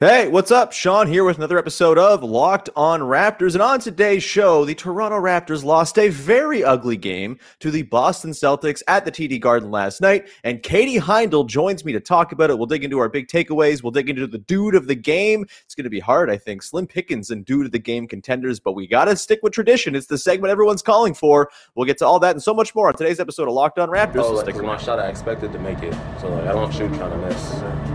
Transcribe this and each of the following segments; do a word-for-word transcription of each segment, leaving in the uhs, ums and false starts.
Hey, what's up? Sean here with another episode of Locked On Raptors. And on today's show, the Toronto Raptors lost a very ugly game to the Boston Celtics at the T D Garden last night. And Katie Heindl joins me to talk about it. We'll dig into our big takeaways. We'll dig into the dude of the game. It's going to be hard, I think. Slim Pickens and dude of the game contenders. But we got to stick with tradition. It's the segment everyone's calling for. We'll get to all that and so much more on today's episode of Locked On Raptors. Oh, so like stick with my shot, I expected to make it. So like, I don't shoot kind of miss. So.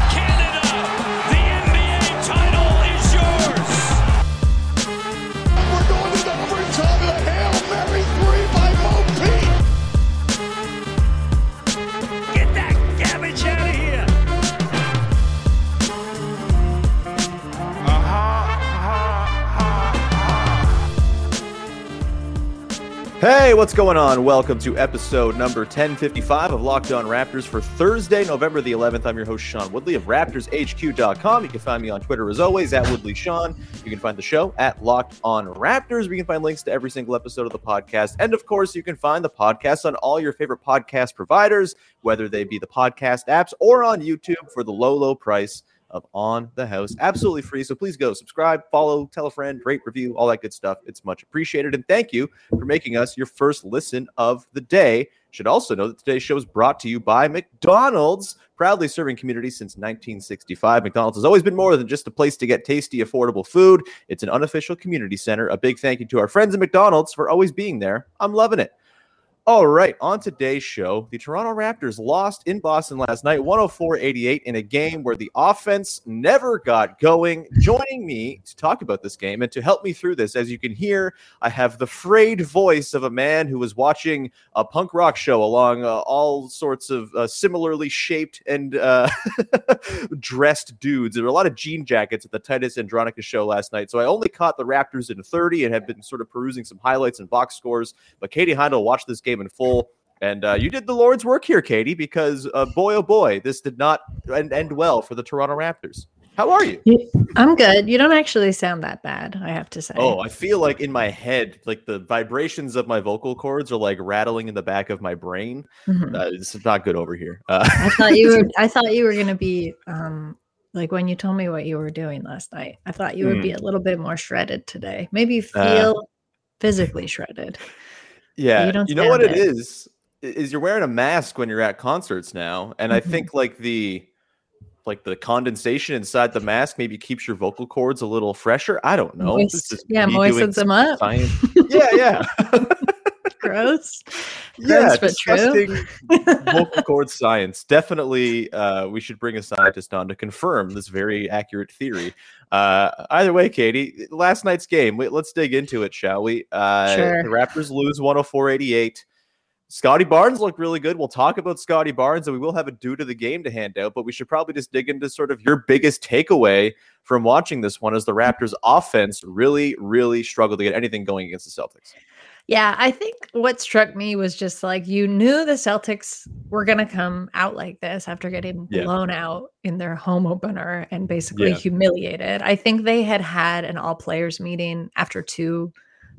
Canada, the N B A title is yours. We're going to the overtime of the Hail Mary three by Mo P. Get that garbage out of here. Hey, what's going on? Welcome to episode number ten fifty-five of Locked On Raptors for Thursday, November the eleventh. I'm your host, Sean Woodley of Raptors H Q dot com. You can find me on Twitter as always, at WoodleySean. You can find the show at Locked On Raptors. We can find links to every single episode of the podcast. And of course, you can find the podcast on all your favorite podcast providers, whether they be the podcast apps or on YouTube for the low, low price of On the House, absolutely free. So please go subscribe, follow, tell a friend, rate, review, all that good stuff. It's much appreciated. And thank you for making us your first listen of the day. Should also know that today's show is brought to you by McDonald's, proudly serving communities since nineteen sixty-five. McDonald's has always been more than just a place to get tasty, affordable food. It's an unofficial community center. A big thank you to our friends at McDonald's for always being there. I'm loving it. All right, on today's show, the Toronto Raptors lost in Boston last night, one oh four eighty-eight, in a game where the offense never got going. Joining me to talk about this game and to help me through this, as you can hear, I have the frayed voice of a man who was watching a punk rock show along uh, all sorts of uh, similarly shaped and uh, dressed dudes. There were a lot of jean jackets at the Titus Andronicus show last night, so I only caught the Raptors in thirty and have been sort of perusing some highlights and box scores. But Katie Heindl watched this game in full, and uh, you did the Lord's work here, Katie, because uh, boy oh boy, this did not end, end well for the Toronto Raptors. How are you? I'm good. You don't actually sound that bad, I have to say. Oh, I feel like in my head, like the vibrations of my vocal cords are like rattling in the back of my brain. Mm-hmm. Uh, it's not good over here. Uh, I thought you were. I thought you were going to be um, like when you told me what you were doing last night. I thought you would mm. be a little bit more shredded today. Maybe you feel uh, physically shredded. Yeah, you know what it, it is, is you're wearing a mask when you're at concerts now. And I think like the like the condensation inside the mask maybe keeps your vocal cords a little fresher. I don't know. Moist, this is yeah, moistens them up. Science. Yeah, yeah. Gross. Yeah, Gross, disgusting but true. Vocal cord science. Definitely uh, we should bring a scientist on to confirm this very accurate theory. Uh, either way, Katie, last night's game, let's dig into it, shall we? Uh, sure. The Raptors lose one oh four eighty-eight. Scottie Barnes looked really good. We'll talk about Scottie Barnes, and we will have a due to the game to hand out, but we should probably just dig into sort of your biggest takeaway from watching this one, as the Raptors' offense really, really struggled to get anything going against the Celtics. Yeah, I think what struck me was just like, you knew the Celtics were going to come out like this after getting yeah. blown out in their home opener and basically yeah. humiliated. I think they had had an all-players meeting after two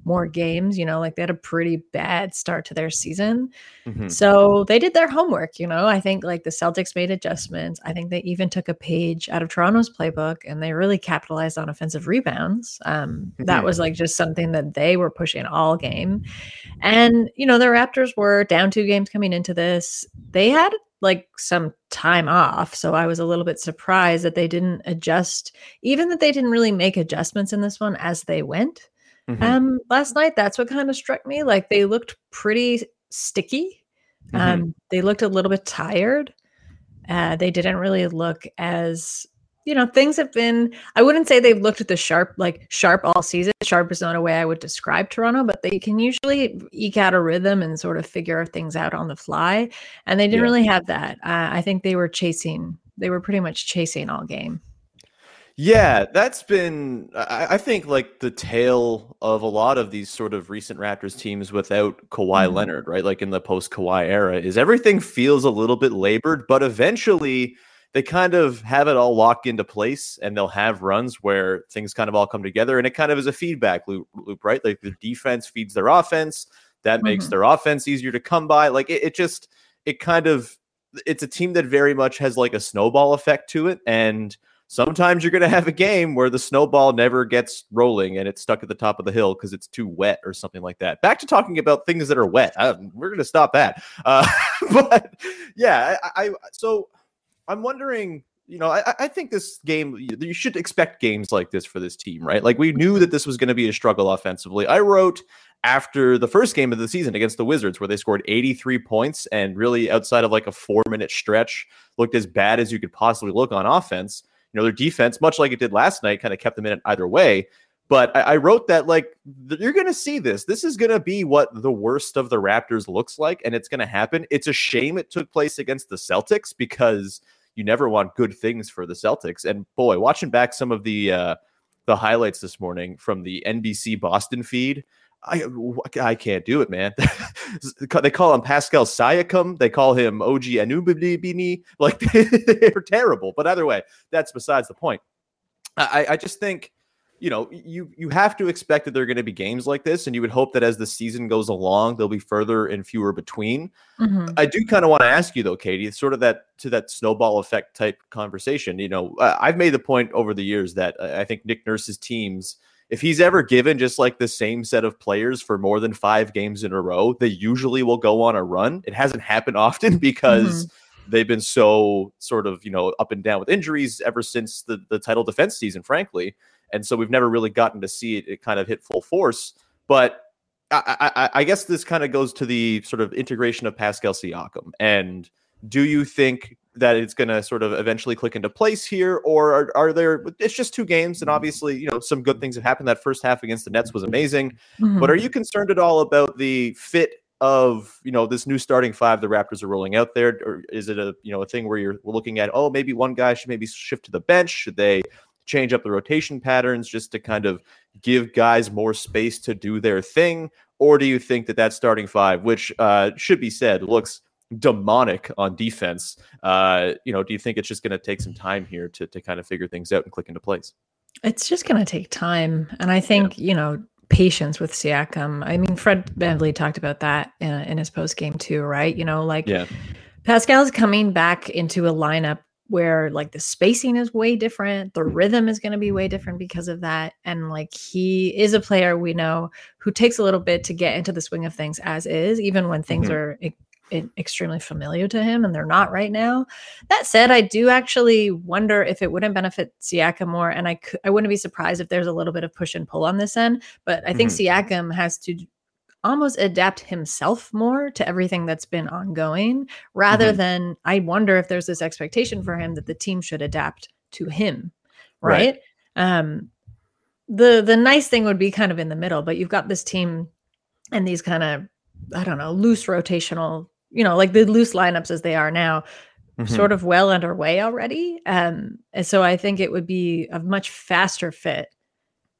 more games, you know, like they had a pretty bad start to their season. Mm-hmm. So they did their homework, you know. I think like the Celtics made adjustments. I think they even took a page out of Toronto's playbook, and they really capitalized on offensive rebounds. Um, that yeah. was like just something that they were pushing all game. And, you know, the Raptors were down two games coming into this. They had like some time off. So I was a little bit surprised that they didn't adjust, even that they didn't really make adjustments in this one as they went. Mm-hmm. Um, last night, that's what kind of struck me. Like they looked pretty sticky. Mm-hmm. Um, they looked a little bit tired. Uh, they didn't really look as, you know, things have been, I wouldn't say they've looked at the sharp, like sharp all season. Sharp is not a way I would describe Toronto, but they can usually eke out a rhythm and sort of figure things out on the fly. And they didn't yeah. really have that. Uh, I think they were chasing, they were pretty much chasing all game. Yeah, that's been, I think, like the tale of a lot of these sort of recent Raptors teams without Kawhi mm-hmm. Leonard, right? Like in the post-Kawhi era, is everything feels a little bit labored, but eventually they kind of have it all locked into place, and they'll have runs where things kind of all come together, and it kind of is a feedback loop, loop right? Like the defense feeds their offense. That mm-hmm. makes their offense easier to come by. Like it, it just, it kind of, it's a team that very much has like a snowball effect to it, and sometimes you're going to have a game where the snowball never gets rolling and it's stuck at the top of the hill because it's too wet or something like that. Back to talking about things that are wet. I, we're going to stop that. Uh, but yeah, I, I so I'm wondering, you know, I, I think this game, you should expect games like this for this team, right? Like we knew that this was going to be a struggle offensively. I wrote after the first game of the season against the Wizards, where they scored eighty-three points and really outside of like a four minute stretch looked as bad as you could possibly look on offense. You know, their defense, much like it did last night, kind of kept them in it either way. But I, I wrote that, like, th- you're going to see this. This is going to be what the worst of the Raptors looks like, and it's going to happen. It's a shame it took place against the Celtics, because you never want good things for the Celtics. And, boy, watching back some of the uh, the highlights this morning from the N B C Boston feed, I, I can't do it, man. They call him Pascal Siakam. They call him O G Anunoby. Like, they're terrible. But either way, that's besides the point. I, I just think, you know, you, you have to expect that there are going to be games like this, and you would hope that as the season goes along, there'll be further and fewer between. Mm-hmm. I do kind of want to ask you, though, Katie, sort of that to that snowball effect type conversation. You know, I've made the point over the years that I think Nick Nurse's teams, if he's ever given just like the same set of players for more than five games in a row, they usually will go on a run. It hasn't happened often because mm-hmm. they've been so sort of, you know, up and down with injuries ever since the, the title defense season, frankly. And so we've never really gotten to see it, it kind of hit full force. But I, I, I guess this kind of goes to the sort of integration of Pascal Siakam. And do you think that it's going to sort of eventually click into place here, or are, are there, it's just two games and obviously, you know, some good things have happened. That first half against the Nets was amazing, mm-hmm. but are you concerned at all about the fit of, you know, this new starting five the Raptors are rolling out there? Or is it a, you know, a thing where you're looking at, oh, maybe one guy should maybe shift to the bench? Should they change up the rotation patterns just to kind of give guys more space to do their thing? Or do you think that that starting five, which uh, should be said, looks demonic on defense, uh you know do you think it's just going to take some time here to to kind of figure things out and click into place? It's just going to take time, and I think yeah. you know patience with Siakam. I mean, Fred VanVleet talked about that in, in his post game too, right? You know, like yeah. Pascal's coming back into a lineup where like the spacing is way different, the rhythm is going to be way different because of that, and like he is a player we know who takes a little bit to get into the swing of things as is, even when things mm-hmm. are it, It, extremely familiar to him, and they're not right now. That said, I do actually wonder if it wouldn't benefit Siakam more, and I could, I wouldn't be surprised if there's a little bit of push and pull on this end, but I think mm-hmm. Siakam has to almost adapt himself more to everything that's been ongoing rather mm-hmm. than, I wonder if there's this expectation for him that the team should adapt to him, right? right. Um, the the nice thing would be kind of in the middle, but you've got this team and these kind of I don't know, loose rotational, you know, like the loose lineups as they are now, mm-hmm. sort of well underway already. Um, and so I think it would be a much faster fit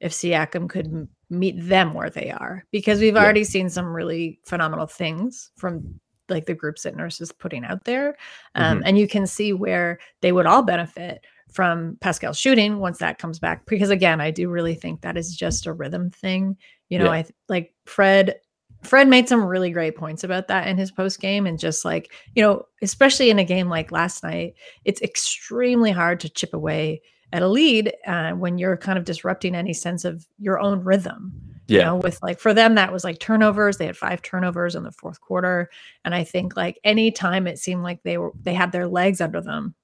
if Siakam could meet them where they are, because we've yeah. already seen some really phenomenal things from like the groups that Nurse is putting out there. Um, mm-hmm. And you can see where they would all benefit from Pascal's shooting once that comes back. Because again, I do really think that is just a rhythm thing. You know, yeah. I th- like Fred, Fred made some really great points about that in his post game. And just like, you know, especially in a game like last night, it's extremely hard to chip away at a lead uh, when you're kind of disrupting any sense of your own rhythm. Yeah. You know, with like, for them, that was like turnovers. They had five turnovers in the fourth quarter. And I think like any time it seemed like they were, they had their legs under them,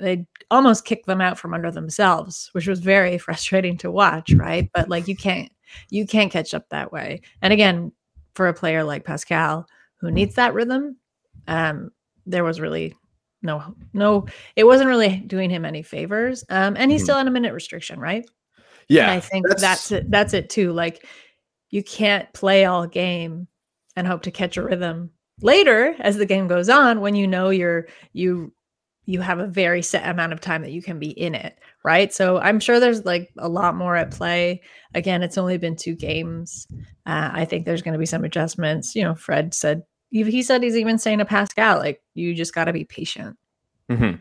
they almost kicked them out from under themselves, which was very frustrating to watch. Right. But like, you can't, you can't catch up that way. And again, for a player like Pascal who needs that rhythm, um, there was really no, no, it wasn't really doing him any favors. Um, and he's mm-hmm. still on a minute restriction, right? Yeah. And I think that's, that's it. That's it too. Like, you can't play all game and hope to catch a rhythm later as the game goes on, when you know you're, you, you have a very set amount of time that you can be in it. Right. So I'm sure there's like a lot more at play. Again, it's only been two games. Uh, I think there's going to be some adjustments. You know, Fred said, he said, he's even saying to Pascal, like, you just got to be patient. Mm-hmm.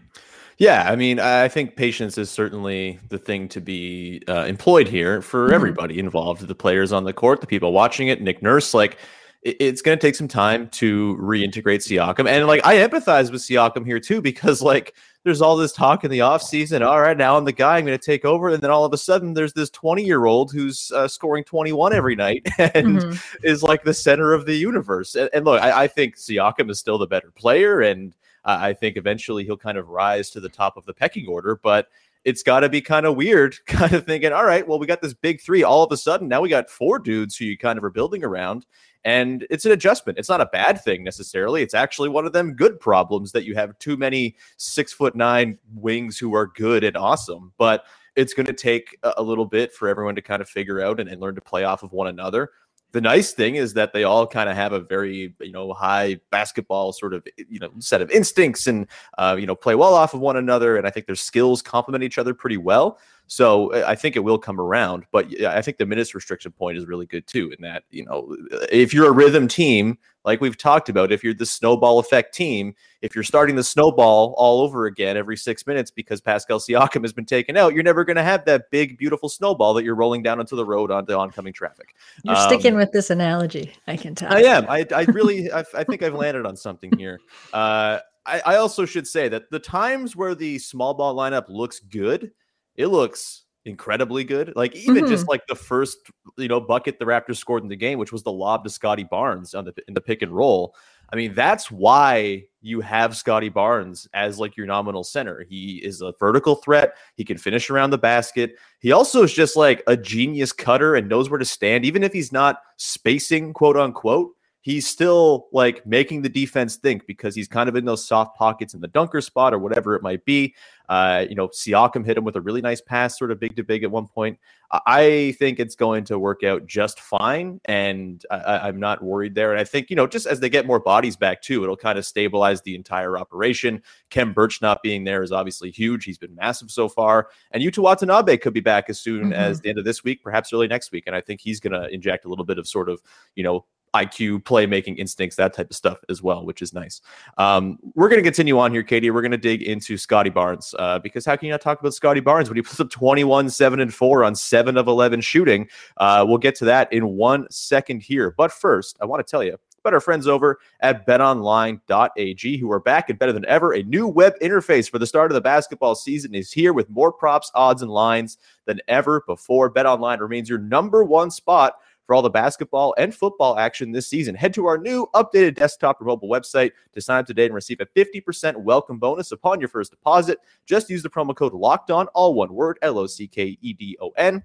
Yeah, I mean, I think patience is certainly the thing to be uh, employed here for everybody involved, the players on the court, the people watching it, Nick Nurse. Like, it, it's going to take some time to reintegrate Siakam. And, like, I empathize with Siakam here, too, because, like, there's all this talk in the offseason. All right, now I'm the guy. I'm going to take over. And then all of a sudden, there's this twenty-year-old who's uh, scoring twenty-one every night and mm-hmm. is, like, the center of the universe. And, and look, I, I think Siakam is still the better player, and I think eventually he'll kind of rise to the top of the pecking order, but it's got to be kind of weird, kind of thinking, all right, well, we got this big three. All of a sudden, now we got four dudes who you kind of are building around, and it's an adjustment. It's not a bad thing necessarily. It's actually one of them good problems that you have too many six foot nine wings who are good and awesome, but it's going to take a little bit for everyone to kind of figure out and, and learn to play off of one another. The nice thing is that they all kind of have a very, you know, high basketball sort of, you know, set of instincts and, uh, you know, play well off of one another. And I think their skills complement each other pretty well. So I think it will come around. But I think the minutes restriction point is really good, too, in that, you know, if you're a rhythm team, like we've talked about, if you're the snowball effect team, if you're starting the snowball all over again every six minutes because Pascal Siakam has been taken out, you're never going to have that big, beautiful snowball that you're rolling down onto the road onto oncoming traffic. You're um, sticking with this analogy, I can tell. I am. I, I really, I, I think I've landed on something here. Uh, I, I also should say that the times where the small ball lineup looks good, it looks incredibly good. Like even mm-hmm. just like the first, you know, bucket the Raptors scored in the game, which was the lob to Scottie Barnes on the in the pick and roll. I mean, that's why you have Scottie Barnes as like your nominal center. He is a vertical threat. He can finish around the basket. He also is just like a genius cutter and knows where to stand. Even if he's not spacing, quote unquote, he's still like making the defense think because he's kind of in those soft pockets in the dunker spot or whatever it might be. Uh, you know, Siakam hit him with a really nice pass, sort of big to big at one point. I think it's going to work out just fine, and I, I'm not worried there. And I think, you know, just as they get more bodies back too, it'll kind of stabilize the entire operation. Ken Birch not being there is obviously huge. He's been massive so far. And Yuta Watanabe could be back as soon mm-hmm. as the end of this week, perhaps early next week. And I think he's going to inject a little bit of sort of, you know, I Q, playmaking instincts, that type of stuff as well, which is nice. Um, we're going to continue on here, Katie. We're going to dig into Scottie Barnes uh, because how can you not talk about Scottie Barnes when he puts up twenty-one, seven, and four on seven of eleven shooting? Uh, we'll get to that in one second here. But first, I want to tell you about our friends over at bet online dot a g, who are back and better than ever. A new web interface for the start of the basketball season is here with more props, odds, and lines than ever before. BetOnline remains your number one spot for all the basketball and football action this season. Head to our new updated desktop or mobile website to sign up today and receive a fifty percent welcome bonus upon your first deposit. Just use the promo code LOCKEDON, all one word, L O C K E D O N.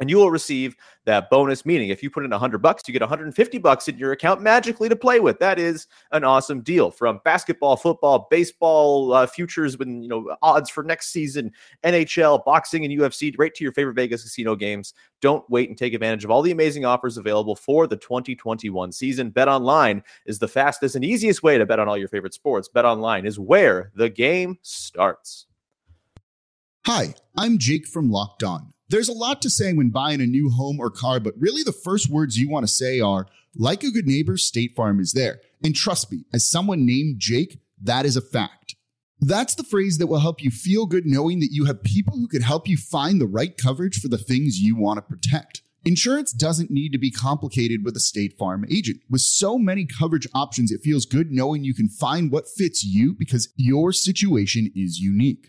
and you will receive that bonus, meaning if you put in one hundred bucks, you get one hundred fifty bucks in your account magically to play with. That is an awesome deal. From basketball, football, baseball, uh, futures with, you know, odds for next season, N H L, boxing, and U F C, right to your favorite Vegas casino games. Don't wait and take advantage of all the amazing offers available for the twenty twenty-one season. BetOnline is the fastest and easiest way to bet on all your favorite sports. BetOnline is where the game starts. Hi, I'm Jake from Locked On. There's a lot to say when buying a new home or car, but really the first words you want to say are, like a good neighbor, State Farm is there. And trust me, as someone named Jake, that is a fact. That's the phrase that will help you feel good knowing that you have people who can help you find the right coverage for the things you want to protect. Insurance doesn't need to be complicated with a State Farm agent. With so many coverage options, it feels good knowing you can find what fits you because your situation is unique.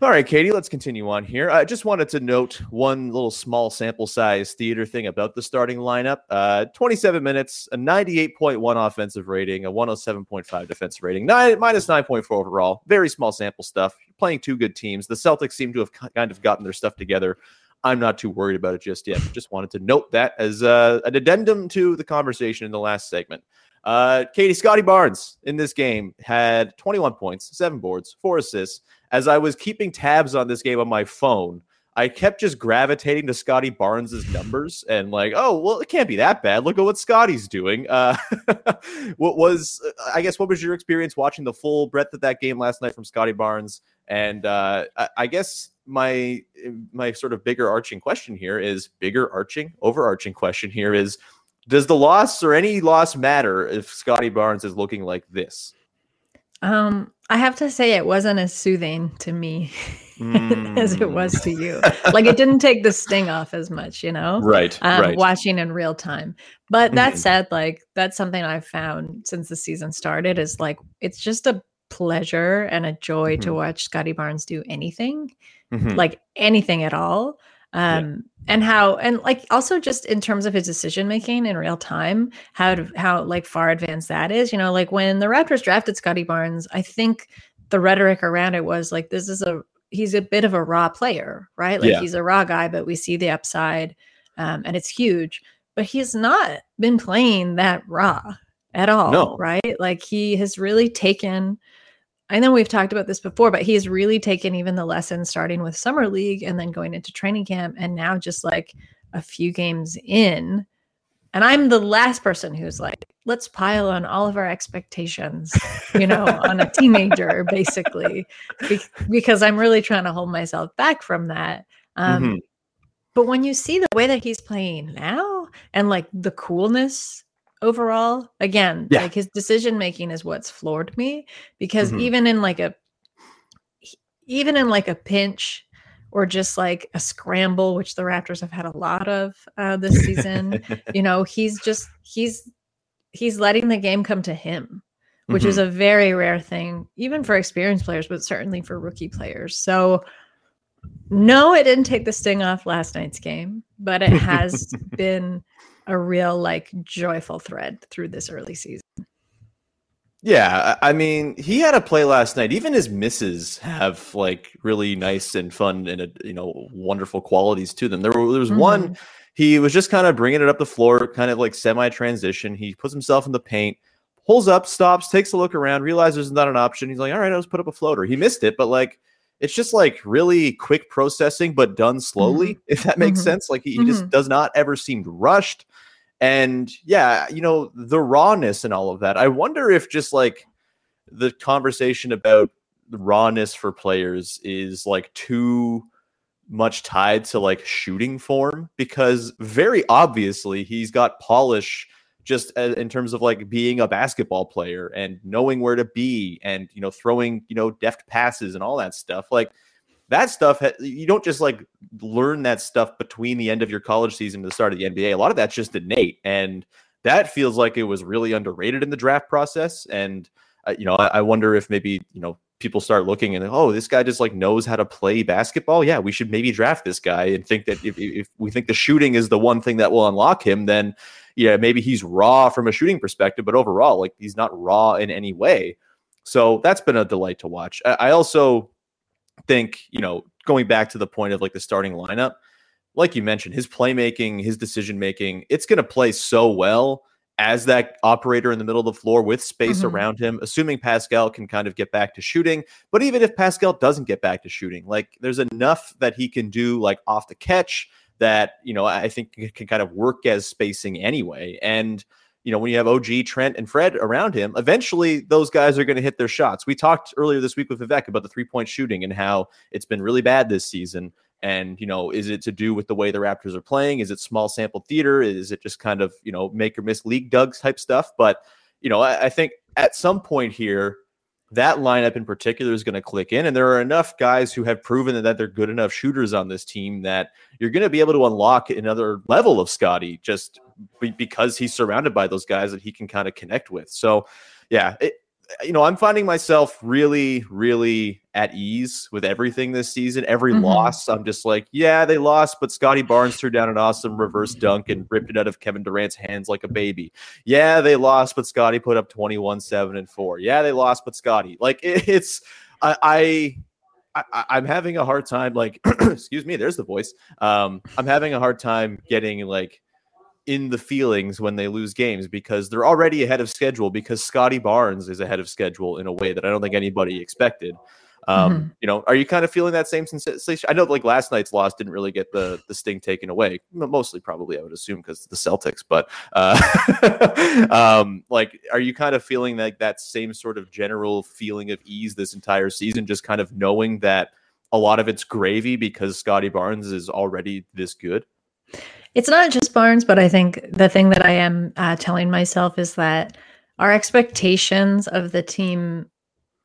All right, Katie, let's continue on here. I just wanted to note one little small sample size theater thing about the starting lineup. Uh, twenty-seven minutes, a ninety-eight point one offensive rating, a one oh seven point five defensive rating, nine, minus nine point four overall. Very small sample stuff. You're playing two good teams. The Celtics seem to have kind of gotten their stuff together. I'm not too worried about it just yet. Just wanted to note that as uh, an addendum to the conversation in the last segment. Uh, Katie, Scottie Barnes in this game had twenty-one points, seven boards, four assists. As I was keeping tabs on this game on my phone, I kept just gravitating to Scottie Barnes's numbers and like, oh, well, it can't be that bad. Look at what Scottie's doing. Uh, what was, I guess, what was your experience watching the full breadth of that game last night from Scottie Barnes? And uh, I, I guess my, my sort of bigger arching question here is bigger arching, overarching question here is, does the loss or any loss matter if Scottie Barnes is looking like this? Um, I have to say it wasn't as soothing to me mm. as it was to you. Like it didn't take the sting off as much, you know? Right, um, right. Watching in real time. But that mm. said, like that's something I've found since the season started is like it's just a pleasure and a joy mm. to watch Scottie Barnes do anything, mm-hmm. like anything at all. Um, yeah. and how, and like also just in terms of his decision-making in real time, how, to, how like far advanced that is, you know, like when the Raptors drafted Scottie Barnes, I think the rhetoric around it was like, this is a, he's a bit of a raw player, right? Like yeah. he's a raw guy, but we see the upside, um, and it's huge, but he's not been playing that raw at all. No. Right? Like he has really taken, I know we've talked about this before, but he's really taken even the lesson starting with summer league and then going into training camp and now just like a few games in. And I'm the last person who's like, let's pile on all of our expectations, you know, on a teenager, basically, be- because I'm really trying to hold myself back from that. Um, mm-hmm. But when you see the way that he's playing now and like the coolness overall, again, yeah. like his decision making is what's floored me because mm-hmm. even in like a even in like a pinch or just like a scramble, which the Raptors have had a lot of uh, this season, you know, he's just he's he's letting the game come to him, which mm-hmm. is a very rare thing, even for experienced players, but certainly for rookie players. So no, it didn't take the sting off last night's game, but it has been a real like joyful thread through this early season. Yeah, I mean, he had a play last night. Even his misses have like really nice and fun and, a, you know, wonderful qualities to them. There, there was mm-hmm. one, he was just kind of bringing it up the floor, kind of like semi-transition. He puts himself in the paint, pulls up, stops, takes a look around, realizes it's not an option. He's like, all right, I'll just put up a floater. He missed it, but like, it's just like really quick processing, but done slowly, mm-hmm. if that makes mm-hmm. sense. Like he, he mm-hmm. just does not ever seem rushed. And yeah, you know, the rawness and all of that. I wonder if just like the conversation about rawness for players is like too much tied to like shooting form, because very obviously he's got polish just as, in terms of like being a basketball player and knowing where to be and, you know, throwing, you know, deft passes and all that stuff. Like that stuff, you don't just like learn that stuff between the end of your college season and the start of the N B A. A lot of that's just innate. And that feels like it was really underrated in the draft process. And, uh, you know, I, I wonder if maybe, you know, people start looking and, oh, this guy just like knows how to play basketball. Yeah, we should maybe draft this guy and think that if, if we think the shooting is the one thing that will unlock him, then yeah, maybe he's raw from a shooting perspective, but overall, like he's not raw in any way. So that's been a delight to watch. I, I also think, you know, going back to the point of like the starting lineup, like you mentioned, his playmaking, his decision-making, it's going to play so well as that operator in the middle of the floor with space mm-hmm. around him, assuming Pascal can kind of get back to shooting. But even if Pascal doesn't get back to shooting, like there's enough that he can do like off the catch that, you know, I think can kind of work as spacing anyway. And, you know, when you have O G, Trent, and Fred around him, eventually those guys are going to hit their shots. We talked earlier this week with Vivek about the three-point shooting and how it's been really bad this season. And, you know, is it to do with the way the Raptors are playing? Is it small sample theater? Is it just kind of, you know, make or miss league dugs type stuff? But, you know, I, I think at some point here, that lineup in particular is going to click in. And there are enough guys who have proven that, that they're good enough shooters on this team that you're going to be able to unlock another level of Scottie just be, because he's surrounded by those guys that he can kind of connect with. So, yeah, it, you know, I'm finding myself really, really at ease with everything this season. Every mm-hmm. loss, I'm just like, yeah, they lost, but Scottie Barnes threw down an awesome reverse dunk and ripped it out of Kevin Durant's hands like a baby. Yeah, they lost, but Scottie put up twenty-one, seven, and four. Yeah, they lost, but Scottie. Like, it, it's, I, I I, I'm having a hard time, like, excuse me, there's the voice. Um, I'm having a hard time getting, like, in the feelings when they lose games because they're already ahead of schedule because Scottie Barnes is ahead of schedule in a way that I don't think anybody expected. Um, mm-hmm. You know, are you kind of feeling that same sensation? I know like last night's loss didn't really get the, the sting taken away, mostly probably I would assume because the Celtics, but uh, um, like, are you kind of feeling like that same sort of general feeling of ease this entire season, just kind of knowing that a lot of it's gravy because Scottie Barnes is already this good? It's not just Barnes, but I think the thing that I am uh, telling myself is that our expectations of the team,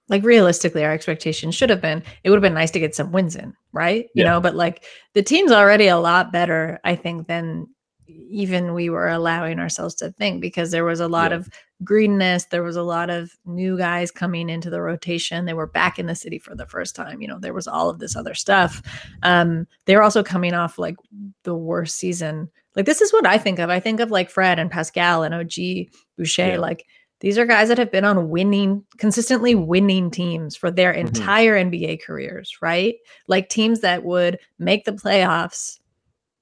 like realistically, our expectations should have been, it would have been nice to get some wins in, right? Yeah. You know, but like the team's already a lot better, I think, than even we were allowing ourselves to think because there was a lot yeah. of greenness. There was a lot of new guys coming into the rotation. They were back in the city for the first time. You know, there was all of this other stuff. Um, they were also coming off like the worst season. Like, this is what I think of. I think of like Fred and Pascal and O G Boucher. Yeah. Like, these are guys that have been on winning, consistently winning teams for their mm-hmm. entire N B A careers, right? Like teams that would make the playoffs.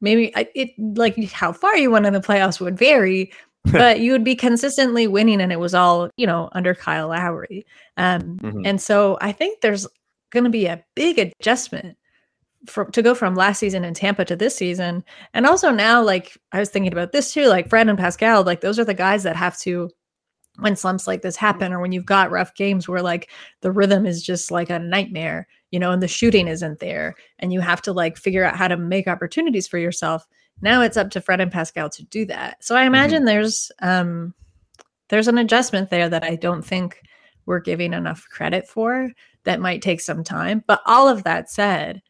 Maybe it like how far you went in the playoffs would vary, but you would be consistently winning. And it was all, you know, under Kyle Lowry. Um, mm-hmm. And so I think there's going to be a big adjustment for, to go from last season in Tampa to this season. And also now, like I was thinking about this too, like Fred and Pascal, like those are the guys that have to, when slumps like this happen, or when you've got rough games where like the rhythm is just like a nightmare, you know, and the shooting isn't there and you have to like figure out how to make opportunities for yourself. Now it's up to Fred and Pascal to do that. So I imagine mm-hmm. there's, um, there's an adjustment there that I don't think we're giving enough credit for that might take some time, but all of that said,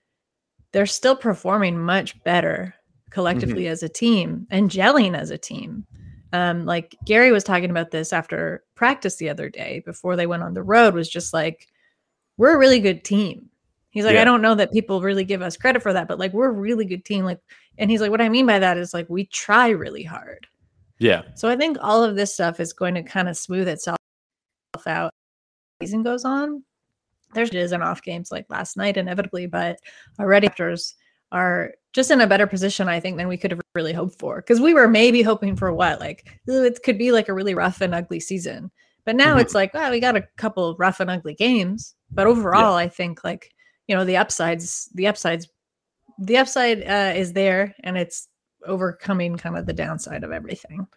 they're still performing much better collectively mm-hmm. as a team and gelling as a team. Um, like Gary was talking about this after practice the other day before they went on the road, was just like, we're a really good team. He's like, yeah. I don't know that people really give us credit for that, but like, we're a really good team. Like, and he's like, what I mean by that is like, we try really hard. Yeah. So I think all of this stuff is going to kind of smooth itself out as the season goes on. There's days and off games like last night, inevitably, but already actors are just in a better position, I think, than we could have really hoped for. Because we were maybe hoping for what? Like, it could be like a really rough and ugly season. But now mm-hmm. it's like, wow, we got a couple of rough and ugly games. But overall, yeah. I think like, you know, the upsides, the upsides, the upside uh, is there, and it's overcoming kind of the downside of everything.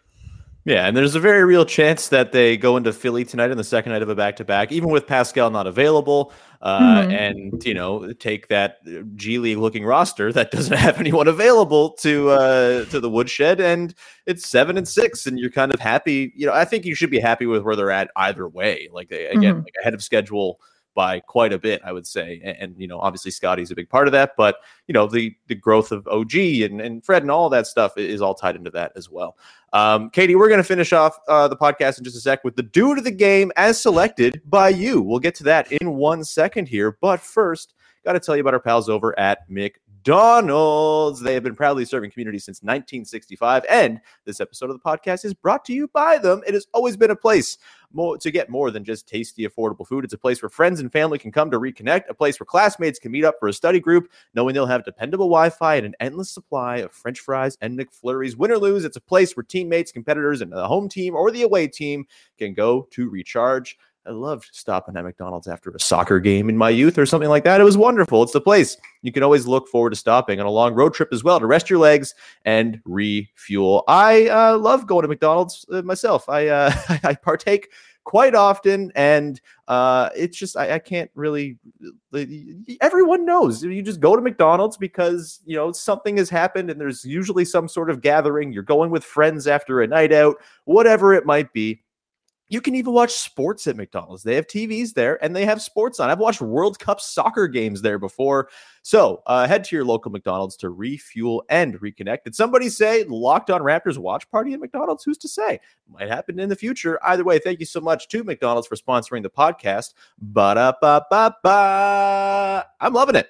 Yeah, and there's a very real chance that they go into Philly tonight in the second night of a back-to-back, even with Pascal not available, uh, mm-hmm. and, you know, take that G League-looking roster that doesn't have anyone available to uh, to the woodshed, and it's seven and six, and you're kind of happy. You know, I think you should be happy with where they're at either way. Like, they, again, mm-hmm. like ahead of schedule, by quite a bit, I would say. And, and you know, obviously Scottie's a big part of that, but you know, the the growth of O G and, and Fred and all that stuff is all tied into that as well. Um, Katie, we're going to finish off uh, the podcast in just a sec with the dude of the game as selected by you. We'll get to that in one second here, but first, got to tell you about our pals over at McDonald's. They have been proudly serving communities since nineteen sixty-five, and this episode of the podcast is brought to you by them. It has always been a place more, to get more than just tasty, affordable food. It's a place where friends and family can come to reconnect, a place where classmates can meet up for a study group, knowing they'll have dependable Wi-Fi and an endless supply of French fries and McFlurries. Win or lose, it's a place where teammates, competitors, and the home team or the away team can go to recharge. I loved stopping at McDonald's after a soccer game in my youth or something like that. It was wonderful. It's the place you can always look forward to stopping on a long road trip as well to rest your legs and refuel. I uh, love going to McDonald's uh, myself. I uh, I partake quite often, and uh, it's just I, I can't really. Everyone knows you just go to McDonald's because you know something has happened, and there's usually some sort of gathering. You're going with friends after a night out, whatever it might be. You can even watch sports at McDonald's. They have T Vs there, and they have sports on. I've watched World Cup soccer games there before. So uh, head to your local McDonald's to refuel and reconnect. Did somebody say Locked On Raptors watch party at McDonald's? Who's to say? Might happen in the future. Either way, thank you so much to McDonald's for sponsoring the podcast. Ba-da-ba-ba-ba. I'm loving it.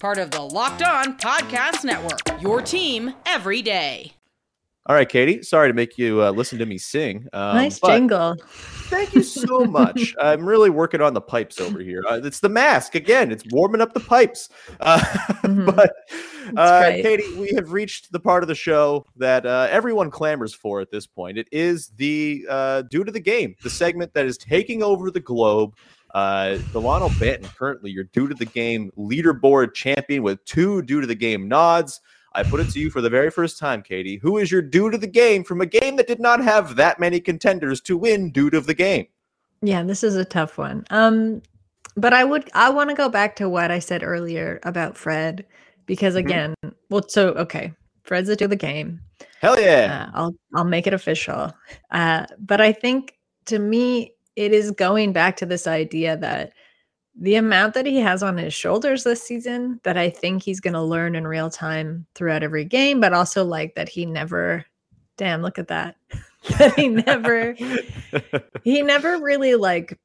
Part of the Locked On Podcast Network, your team every day. All right, Katie, sorry to make you uh, listen to me sing. Um, nice jingle. Thank you so much. I'm really working on the pipes over here. Uh, it's the mask. Again, it's warming up the pipes. Uh, mm-hmm. But uh, Katie, we have reached the part of the show that uh, everyone clamors for at this point. It is the uh, Dude of the Game, the segment that is taking over the globe. Uh, Delano Banton, currently your Dude of the Game leaderboard champion with two Dude of the Game nods. I put it to you for the very first time, Katie. Who is your dude of the game from a game that did not have that many contenders to win dude of the game? Yeah, this is a tough one. Um, but I would, I want to go back to what I said earlier about Fred, because again, mm-hmm. well, so, okay. Fred's a dude of the game. Hell yeah. Uh, I'll, I'll make it official. Uh, but I think to me, it is going back to this idea that the amount that he has on his shoulders this season that I think he's going to learn in real time throughout every game, but also like that he never, damn, look at that. that he never, he never really like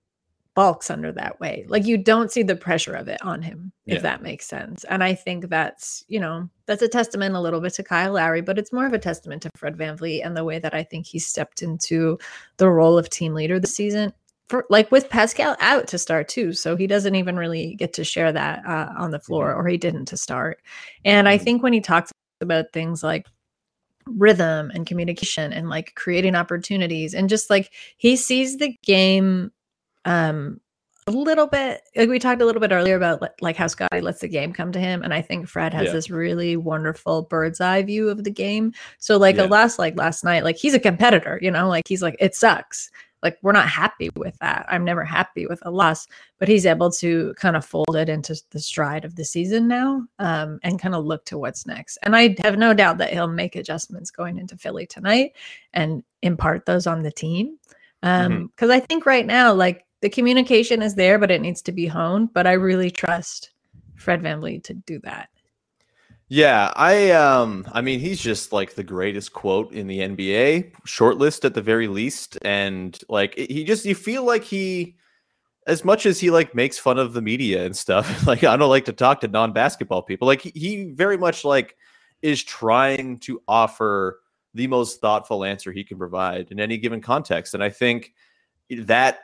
balks under that way. Like you don't see the pressure of it on him, yeah. if that makes sense. And I think that's, you know, that's a testament a little bit to Kyle Lowry, but it's more of a testament to Fred VanVleet and the way that I think he stepped into the role of team leader this season. For, like with Pascal out to start too. So he doesn't even really get to share that uh, on the floor, or he didn't to start. And I think when he talks about things like rhythm and communication and like creating opportunities and just like he sees the game um, a little bit, like we talked a little bit earlier about like how Scottie lets the game come to him. And I think Fred has yeah. this really wonderful bird's eye view of the game. So like yeah. a last, like last night, like he's a competitor, you know, like he's like, it sucks. Like, we're not happy with that. I'm never happy with a loss, but he's able to kind of fold it into the stride of the season now um, and kind of look to what's next. And I have no doubt that he'll make adjustments going into Philly tonight and impart those on the team. Because um, mm-hmm. I think right now, like, the communication is there, but it needs to be honed. But I really trust Fred VanVleet to do that. Yeah, I um, I mean, he's just like the greatest quote in the N B A, shortlist at the very least. And like, he just, you feel like he, as much as he like makes fun of the media and stuff, like I don't like to talk to non-basketball people. Like he, he very much like is trying to offer the most thoughtful answer he can provide in any given context. And I think that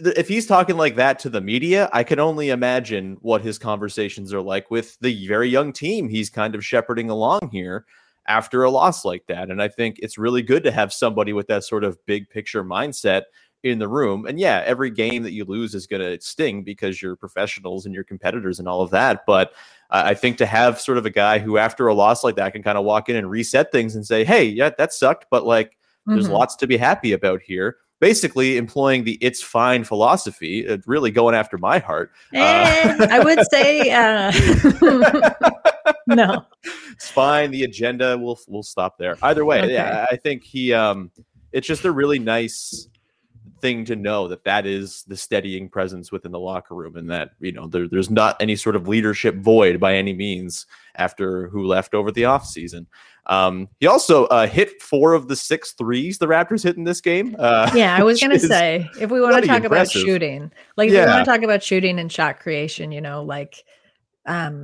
if he's talking like that to the media, I can only imagine what his conversations are like with the very young team he's kind of shepherding along here after a loss like that. And I think it's really good to have somebody with that sort of big picture mindset in the room. And yeah, every game that you lose is going to sting because you're professionals and you're competitors and all of that. But uh, I think to have sort of a guy who after a loss like that can kind of walk in and reset things and say, hey, yeah, that sucked, but like mm-hmm. there's lots to be happy about here. Basically employing the it's fine philosophy, uh, really going after my heart. And uh, I would say uh, no. It's fine. The agenda, we'll, we'll stop there. Either way, okay. yeah, I think he. Um, it's just a really nice thing to know that that is the steadying presence within the locker room, and that you know there, there's not any sort of leadership void by any means after who left over the offseason. Um, he also uh, hit four of the six threes the Raptors hit in this game. Uh, yeah, I was gonna say if we want to talk impressive. about shooting, like if yeah. we want to talk about shooting and shot creation, you know, like um,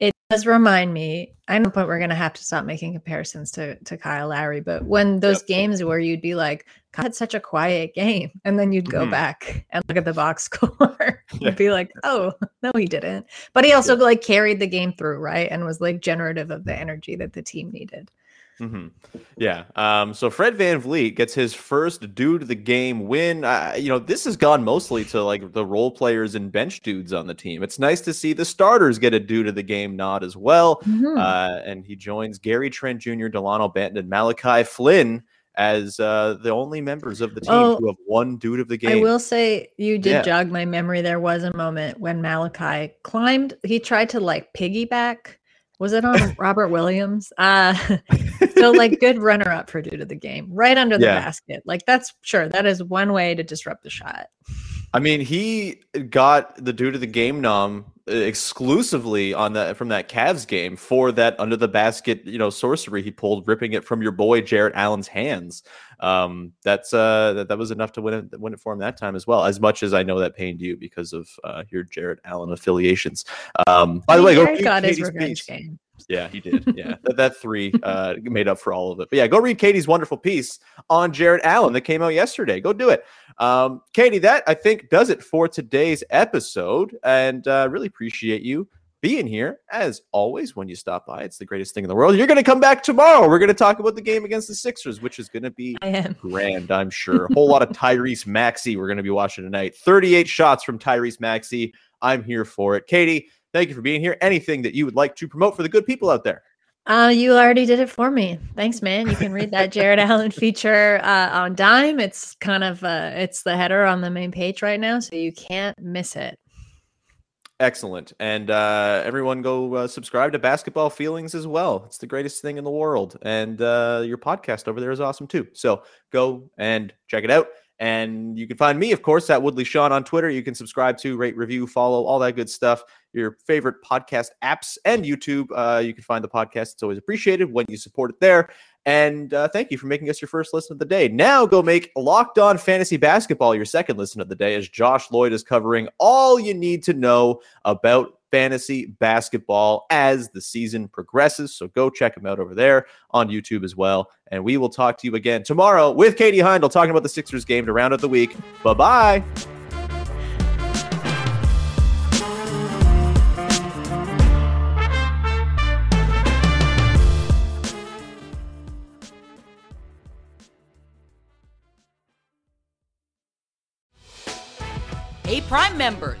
it does remind me. I know, but we're gonna have to stop making comparisons to to Kyle Lowry. But when those yep. games where you'd be like, "I had such a quiet game," and then you'd go mm-hmm. back and look at the box score and yeah. be like, "Oh, no, he didn't." But he also yeah. like carried the game through, right? And was like generative of the energy that the team needed. Mm-hmm. Yeah. Um, so Fred VanVleet gets his first due to the game win. Uh, you know, this has gone mostly to like the role players and bench dudes on the team. It's nice to see the starters get a due to the game nod as well. Mm-hmm. Uh, and he joins Gary Trent Junior, Delano Banton, and Malachi Flynn as uh, the only members of the team oh, who have one dude of the game. I will say you did yeah. jog my memory. There was a moment when Malachi climbed. He tried to like piggyback. Was it on Robert Williams? Uh, so like good runner up for due to the game, right under the yeah. basket. Like that's sure. That is one way to disrupt the shot. I mean, he got the due to the game nom exclusively on that from that Cavs game for that under the basket, you know, sorcery he pulled, ripping it from your boy Jarrett Allen's hands. Um, that's uh, that, that was enough to win it, win it for him that time as well. As much as I know that pained you because of uh, your Jarrett Allen affiliations. Um, by the way, go got his revenge game. Yeah, he did. Yeah, that, that three uh, made up for all of it. But yeah, go read Katie's wonderful piece on Jarrett Allen that came out yesterday. Go do it. Um, Katie, that I think does it for today's episode. And uh, really appreciate you being here. As always, when you stop by, it's the greatest thing in the world. You're going to come back tomorrow. We're going to talk about the game against the Sixers, which is going to be grand, I'm sure. A whole lot of Tyrese Maxey we're going to be watching tonight. thirty-eight shots from Tyrese Maxey. I'm here for it. Katie, thank you for being here. Anything that you would like to promote for the good people out there? Uh, you already did it for me. Thanks, man. You can read that Jared Allen feature uh, on Dime. It's kind of uh, it's the header on the main page right now, so you can't miss it. Excellent. And uh, everyone go uh, subscribe to Basketball Feelings as well. It's the greatest thing in the world. And uh, your podcast over there is awesome, too. So go and check it out. And you can find me, of course, at Woodley Sean on Twitter. You can subscribe to, rate, review, follow, all that good stuff. Your favorite podcast apps and YouTube. Uh, you can find the podcast. It's always appreciated when you support it there. And uh, thank you for making us your first listen of the day. Now go make Locked On Fantasy Basketball your second listen of the day, as Josh Lloyd is covering all you need to know about fantasy basketball as the season progresses. So go check him out over there on YouTube as well. And we will talk to you again tomorrow with Katie Heindl talking about the Sixers game to round out the week. Bye-bye. Hey, Prime members.